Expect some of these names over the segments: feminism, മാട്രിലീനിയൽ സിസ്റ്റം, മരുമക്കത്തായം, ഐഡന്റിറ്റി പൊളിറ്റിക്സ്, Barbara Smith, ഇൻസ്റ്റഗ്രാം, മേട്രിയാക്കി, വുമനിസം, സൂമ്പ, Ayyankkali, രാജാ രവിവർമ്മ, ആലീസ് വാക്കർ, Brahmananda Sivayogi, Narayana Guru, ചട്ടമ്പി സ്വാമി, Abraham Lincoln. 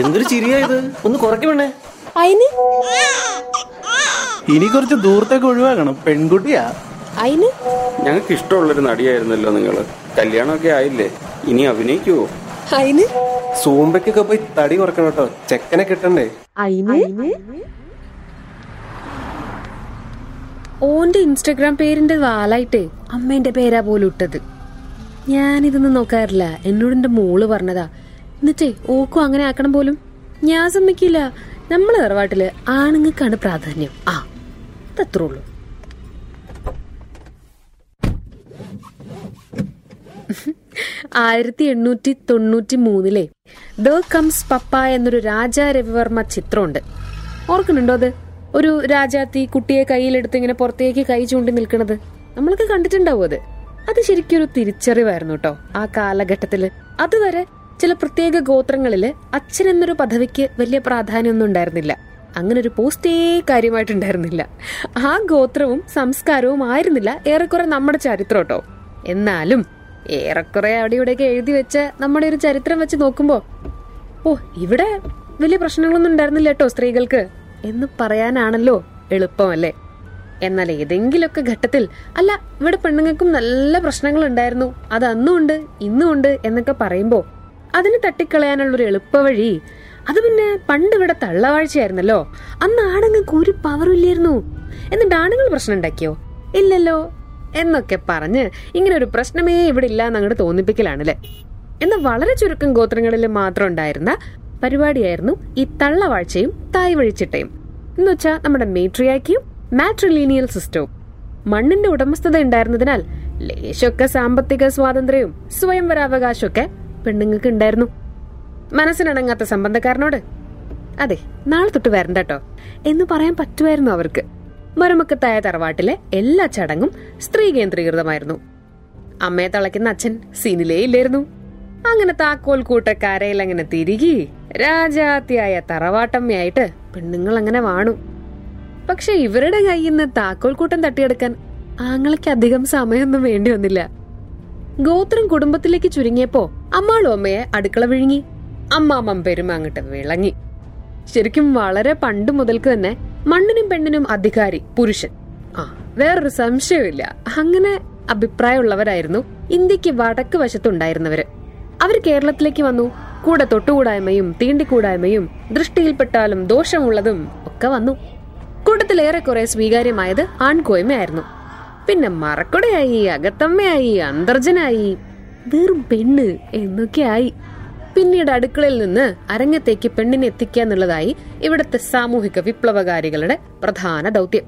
എന്തൊരു ചിരിയായത്, ഒന്ന് കുറയ്ക്കണേ. ഇനി കുറച്ച് ദൂരത്തേക്ക് ഒഴിവാക്കണം. പെൺകുട്ടിയാ. ഞങ്ങൾക്ക് ഇഷ്ടമുള്ളൊരു നടിയായിരുന്നല്ലോ നിങ്ങള്. കല്യാണമൊക്കെ ആയില്ലേ, ഇനി അഭിനയിക്കുവോ? സൂമ്പയ്ക്കൊക്കെ പോയി തടി കുറക്കണം കേട്ടോ, ചെക്കനെ കിട്ടണ്ടേ. ഓന്റെ ഇൻസ്റ്റഗ്രാം പേരിന്റെ വാലായിട്ടേ അമ്മേന്റെ പേരാ പോലും ഇട്ടത്. ഞാനിതൊന്നും നോക്കാറില്ല, എന്നോട് എന്റെ മോള് പറഞ്ഞതാ. എന്നിട്ടേ ഓക്കും അങ്ങനെ ആക്കണം പോലും. ഞാൻ സമ്മതിക്കില്ല. നമ്മളെ തറവാട്ടില് ആണുങ്ങൾക്കാണ് പ്രാധാന്യം. ആ, അതത്രേ ഉള്ളൂ. ആയിരത്തി 1893 ദർ കംസ് പപ്പ എന്നൊരു രാജാ രവിവർമ്മ ചിത്രമുണ്ട്, ഓർക്കുന്നുണ്ടോ? അത് ഒരു രാജാത്തി കുട്ടിയെ കയ്യിലെടുത്ത് ഇങ്ങനെ പുറത്തേക്ക് കൈ ചൂണ്ടി നിൽക്കണത് നമ്മളൊക്കെ കണ്ടിട്ടുണ്ടാവും. അത് ശരിക്കും ഒരു തിരിച്ചറിവായിരുന്നു കേട്ടോ ആ കാലഘട്ടത്തില്. അതുവരെ ചില പ്രത്യേക ഗോത്രങ്ങളില് അച്ഛൻ എന്നൊരു പദവിക്ക് വലിയ പ്രാധാന്യമൊന്നും ഉണ്ടായിരുന്നില്ല, അങ്ങനെ ഒരു പോസ്റ്റേ കാര്യമായിട്ടുണ്ടായിരുന്നില്ല. ആ ഗോത്രവും സംസ്കാരവും ആയിരുന്നില്ല ഏറെക്കുറെ നമ്മുടെ ചരിത്രം കേട്ടോ. എന്നാലും ഏറെക്കുറെ അവിടെ ഇവിടെയൊക്കെ എഴുതി വെച്ച നമ്മുടെ ഒരു ചരിത്രം വെച്ച് നോക്കുമ്പോ ഇവിടെ വലിയ പ്രശ്നങ്ങളൊന്നും ഉണ്ടായിരുന്നില്ല കേട്ടോ സ്ത്രീകൾക്ക് എന്ന് പറയാനാണല്ലോ എളുപ്പമല്ലേ. എന്നാൽ ഏതെങ്കിലുമൊക്കെ ഘട്ടത്തിൽ അല്ല ഇവിടെ പെണ്ണുങ്ങൾക്കും നല്ല പ്രശ്നങ്ങൾ ഉണ്ടായിരുന്നു, അത് അന്നും ഉണ്ട് ഇന്നും ഉണ്ട് എന്നൊക്കെ പറയുമ്പോ അതിന് തട്ടിക്കളയാനുള്ളൊരു എളുപ്പവഴി അത് പിന്നെ പണ്ട് ഇവിടെ തള്ളവാഴ്ചയായിരുന്നല്ലോ, അന്ന് ആണുങ്ങൾക്ക് ഒരു പവറും ഇല്ലായിരുന്നു, എന്നിട്ട് ആണുങ്ങൾ പ്രശ്നം ഉണ്ടാക്കിയോ? ഇല്ലല്ലോ എന്നൊക്കെ പറഞ്ഞ് ഇങ്ങനെ ഒരു പ്രശ്നമേ ഇവിടെ ഇല്ല എന്നങ്ങോട്ട് തോന്നിപ്പിക്കലാണല്ലേ. എന്നാൽ വളരെ ചുരുക്കം ഗോത്രങ്ങളിൽ മാത്രം ഉണ്ടായിരുന്ന പരിപാടിയായിരുന്നു ഈ തള്ളവാഴ്ചയും തായ് വഴിച്ചിട്ടയും. എന്ന് വെച്ചാൽ നമ്മുടെ മേട്രിയാക്കിയും മാട്രിലീനിയൽ സിസ്റ്റവും. മണ്ണിന്റെ ഉടമസ്ഥത ഉണ്ടായിരുന്നതിനാൽ ലേശമൊക്കെ സാമ്പത്തിക സ്വാതന്ത്ര്യവും സ്വയംവരാവകാശമൊക്കെ പെണ്ണുങ്ങൾക്ക് ഉണ്ടായിരുന്നു. മനസ്സിനടങ്ങാത്ത സംബന്ധക്കാരനോട് അതെ നാളെ തൊട്ട് വരണ്ടോ എന്ന് പറയാൻ പറ്റുമായിരുന്നു അവർക്ക്. മരുമക്കത്തായ തറവാട്ടിലെ എല്ലാ ചടങ്ങും സ്ത്രീ കേന്ദ്രീകൃതമായിരുന്നു. അമ്മയെ തളയ്ക്കുന്ന അച്ഛൻ സീനിലേ ഇല്ലായിരുന്നു. അങ്ങനെ താക്കോൽ കൂട്ടക്കാരയിൽ അങ്ങനെ തിരികി രാജാത്തിയായ തറവാട്ടമ്മയായിട്ട് പെണ്ണുങ്ങൾ അങ്ങനെ വാണു. പക്ഷെ ഇവരുടെ കയ്യിൽ നിന്ന് താക്കോൽ കൂട്ടം തട്ടിയെടുക്കാൻ ആങ്ങളയ്ക്ക് അധികം സമയമൊന്നും വേണ്ടി വന്നില്ല. ഗോത്രം കുടുംബത്തിലേക്ക് ചുരുങ്ങിയപ്പോ അമ്മാളും അമ്മയെ അടുക്കള വിഴുങ്ങി, അമ്മാമ്മ പെരുമ അങ്ങോട്ട് വിളങ്ങി. ശരിക്കും വളരെ പണ്ട് മുതൽക്ക് തന്നെ മണ്ണിനും പെണ്ണിനും അധികാരി പുരുഷൻ. ആ, വേറൊരു സംശയമില്ല. അങ്ങനെ അഭിപ്രായമുള്ളവരായിരുന്നു ഇന്ത്യക്ക് വടക്ക് വശത്തുണ്ടായിരുന്നവര്. അവര് കേരളത്തിലേക്ക് വന്നു. കൂടെ തൊട്ടുകൂടായ്മയും തീണ്ടിക്കൂടായ്മയും ദൃഷ്ടിയിൽപ്പെട്ടാലും ദോഷമുള്ളതും ഒക്കെ വന്നു. കൂട്ടത്തിലേറെക്കുറെ സ്വീകാര്യമായത് ആൺകോയ്മയായിരുന്നു. പിന്നെ മറക്കുടയായി, അകത്തമ്മയായി, അന്തർജനായി, വെറും പെണ്ണ് എന്നൊക്കെയായി. പിന്നീട് അടുക്കളയിൽ നിന്ന് അരങ്ങത്തേക്ക് പെണ്ണിനെ എത്തിക്കുക എന്നുള്ളതായി ഇവിടുത്തെ സാമൂഹിക വിപ്ലവകാരികളുടെ പ്രധാന ദൗത്യം.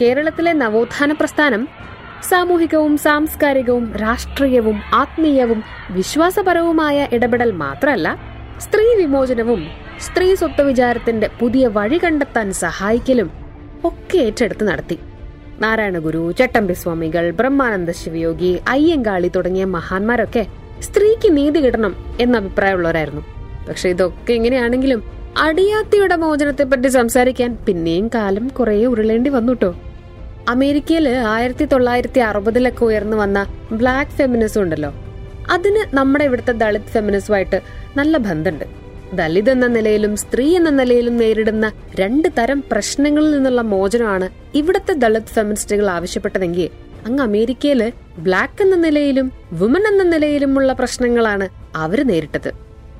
കേരളത്തിലെ നവോത്ഥാന പ്രസ്ഥാനം സാമൂഹികവും സാംസ്കാരികവും രാഷ്ട്രീയവും ആത്മീയവും വിശ്വാസപരവുമായ ഇടപെടൽ മാത്രമല്ല, സ്ത്രീ വിമോചനവും സ്ത്രീ സ്വത്വ വിചാരത്തിന്റെ പുതിയ വഴി കണ്ടെത്താൻ സഹായിക്കലും ഒക്കെ ഏറ്റെടുത്ത് നടത്തി. നാരായണ ഗുരു, ചട്ടമ്പി സ്വാമികൾ, ബ്രഹ്മാനന്ദ ശിവയോഗി, അയ്യങ്കാളി തുടങ്ങിയ മഹാന്മാരൊക്കെ സ്ത്രീക്ക് നീതി കിട്ടണം എന്ന അഭിപ്രായമുള്ളവരായിരുന്നു. പക്ഷെ ഇതൊക്കെ ഇങ്ങനെയാണെങ്കിലും അടിയാത്തിയുടെ മോചനത്തെ പറ്റി സംസാരിക്കാൻ പിന്നെയും കാലം കുറെ ഉരുളേണ്ടി വന്നുട്ടോ. അമേരിക്കയില് 1960 ഉയർന്നു വന്ന ബ്ലാക്ക് ഫെമിനിസം ഉണ്ടല്ലോ, അതിന് നമ്മുടെ ഇവിടുത്തെ ദളിത് ഫെമിനിസമായിട്ട് നല്ല ബന്ധമുണ്ട്. ദളിത് എന്ന നിലയിലും സ്ത്രീ എന്ന നിലയിലും നേരിടുന്ന രണ്ട് തരം പ്രശ്നങ്ങളിൽ നിന്നുള്ള മോചനമാണ് ഇവിടുത്തെ ദളിത് ഫെമിനിസ്റ്റുകൾ ആവശ്യപ്പെട്ടതെങ്കിൽ, അങ്ങ് അമേരിക്കയില് ബ്ലാക്ക് എന്ന നിലയിലും വുമൻ എന്ന നിലയിലുമുള്ള പ്രശ്നങ്ങളാണ് അവര് നേരിട്ടത്.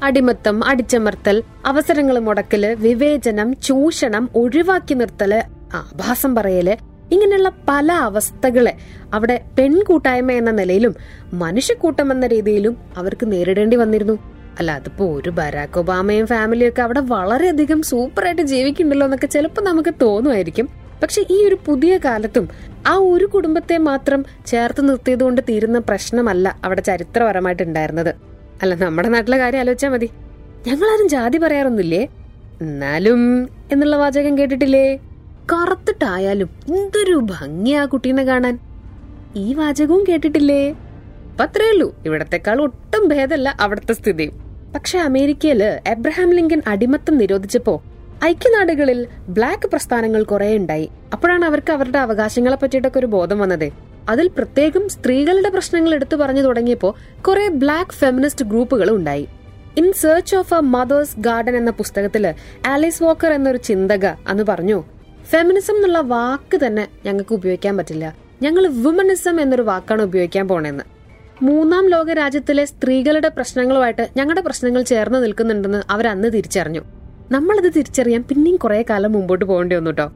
അടിമത്തം, അടിച്ചമർത്തൽ, അവസരങ്ങൾ മുടക്കല്, വിവേചനം, ചൂഷണം, ഒഴിവാക്കി നിർത്തല്, ആഭാസം പറയല്, ഇങ്ങനെയുള്ള പല അവസ്ഥകളെ അവിടെ പെൺകൂട്ടായ്മ എന്ന നിലയിലും മനുഷ്യക്കൂട്ടം എന്ന രീതിയിലും അവർക്ക് നേരിടേണ്ടി വന്നിരുന്നു. അല്ല, അതിപ്പോ ഒരു ബരാക് ഒബാമയും ഫാമിലിയൊക്കെ അവിടെ വളരെയധികം സൂപ്പറായിട്ട് ജീവിക്കുന്നുണ്ടല്ലോ എന്നൊക്കെ ചിലപ്പോൾ നമുക്ക് തോന്നുമായിരിക്കും. പക്ഷെ ഈ ഒരു പുതിയ കാലത്തും ആ ഒരു കുടുംബത്തെ മാത്രം ചേർത്ത് നിർത്തിയത് കൊണ്ട് തീരുന്ന പ്രശ്നമല്ല അവിടെ ചരിത്രപരമായിട്ടുണ്ടായിരുന്നത്. അല്ല, നമ്മുടെ നാട്ടിലെ കാര്യം ആലോചിച്ചാൽ മതി. ഞങ്ങളാരും ജാതി പറയാറൊന്നുമില്ലേ, എന്നാലും എന്നുള്ള വാചകം കേട്ടിട്ടില്ലേ? കറുത്തിട്ടായാലും എന്തൊരു ഭംഗിയാ കുട്ടീനെ കാണാൻ, ഈ വാചകവും കേട്ടിട്ടില്ലേ? അപ്പൊ അത്രേ ഉള്ളൂ, ഇവിടത്തെക്കാൾ ഒട്ടും ഭേദമല്ല അവിടുത്തെ സ്ഥിതിയും. പക്ഷെ അമേരിക്കയില് എബ്രഹാം ലിങ്കൻ അടിമത്തം നിരോധിച്ചപ്പോ ഐക്യനാടുകളിൽ ബ്ലാക്ക് പ്രസ്ഥാനങ്ങൾ കുറെ ഉണ്ടായി. അപ്പോഴാണ് അവർക്ക് അവരുടെ അവകാശങ്ങളെ പറ്റിയിട്ടൊക്കെ ഒരു ബോധം വന്നത്. അതിൽ പ്രത്യേകം സ്ത്രീകളുടെ പ്രശ്നങ്ങൾ എടുത്തു പറഞ്ഞു തുടങ്ങിയപ്പോൾ കുറെ ബ്ലാക്ക് ഫെമിനിസ്റ്റ് ഗ്രൂപ്പുകൾ ഉണ്ടായി. In search of our mothers garden എന്ന പുസ്തകത്തില് ആലീസ് വാക്കർ എന്നൊരു ചിന്തക അന്ന് പറഞ്ഞു, ഫെമിനിസം എന്നുള്ള വാക്ക് തന്നെ ഞങ്ങൾക്ക് ഉപയോഗിക്കാൻ പറ്റില്ല, ഞങ്ങൾ വുമനിസം എന്നൊരു വാക്കാണ് ഉപയോഗിക്കാൻ പോണേന്ന്. മൂന്നാം ലോക രാജ്യത്തിലെ സ്ത്രീകളുടെ പ്രശ്നങ്ങളുമായിട്ട് ഞങ്ങളുടെ പ്രശ്നങ്ങൾ ചേർന്ന് നിൽക്കുന്നുണ്ടെന്ന് അവരന്ന് തിരിച്ചറിഞ്ഞു. നമ്മളത് തിരിച്ചറിയാൻ പിന്നെയും കുറെ കാലം മുമ്പോട്ട് പോകേണ്ടി വന്നു കേട്ടോ.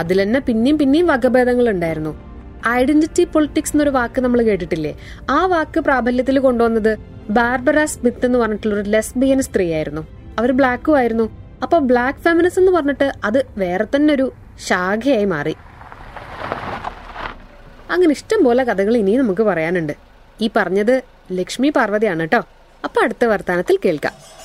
അതിൽ തന്നെ പിന്നെയും വകഭേദങ്ങൾ ഉണ്ടായിരുന്നു. ഐഡന്റിറ്റി പൊളിറ്റിക്സ് എന്നൊരു വാക്ക് നമ്മൾ കേട്ടിട്ടില്ലേ? ആ വാക്ക് പ്രാബല്യത്തിൽ കൊണ്ടുവന്നത് ബാർബറ സ്മിത്ത് എന്ന് പറഞ്ഞിട്ടുള്ളൊരു ലെസ്ബിയൻ സ്ത്രീയായിരുന്നു. അവർ ബ്ലാക്കും ആയിരുന്നു. അപ്പൊ ബ്ലാക്ക് ഫെമിനിസം എന്ന് പറഞ്ഞിട്ട് അത് വേറെ തന്നെ ഒരു ശാഖയായി മാറി. അങ്ങനെ ഇഷ്ടം പോലെ കഥകൾ ഇനിയും നമുക്ക് പറയാനുണ്ട്. ഈ പറഞ്ഞത് ലക്ഷ്മി പാർവതിയാണ് കേട്ടോ. അപ്പൊ അടുത്ത വർത്താനത്തിൽ കേൾക്കാം.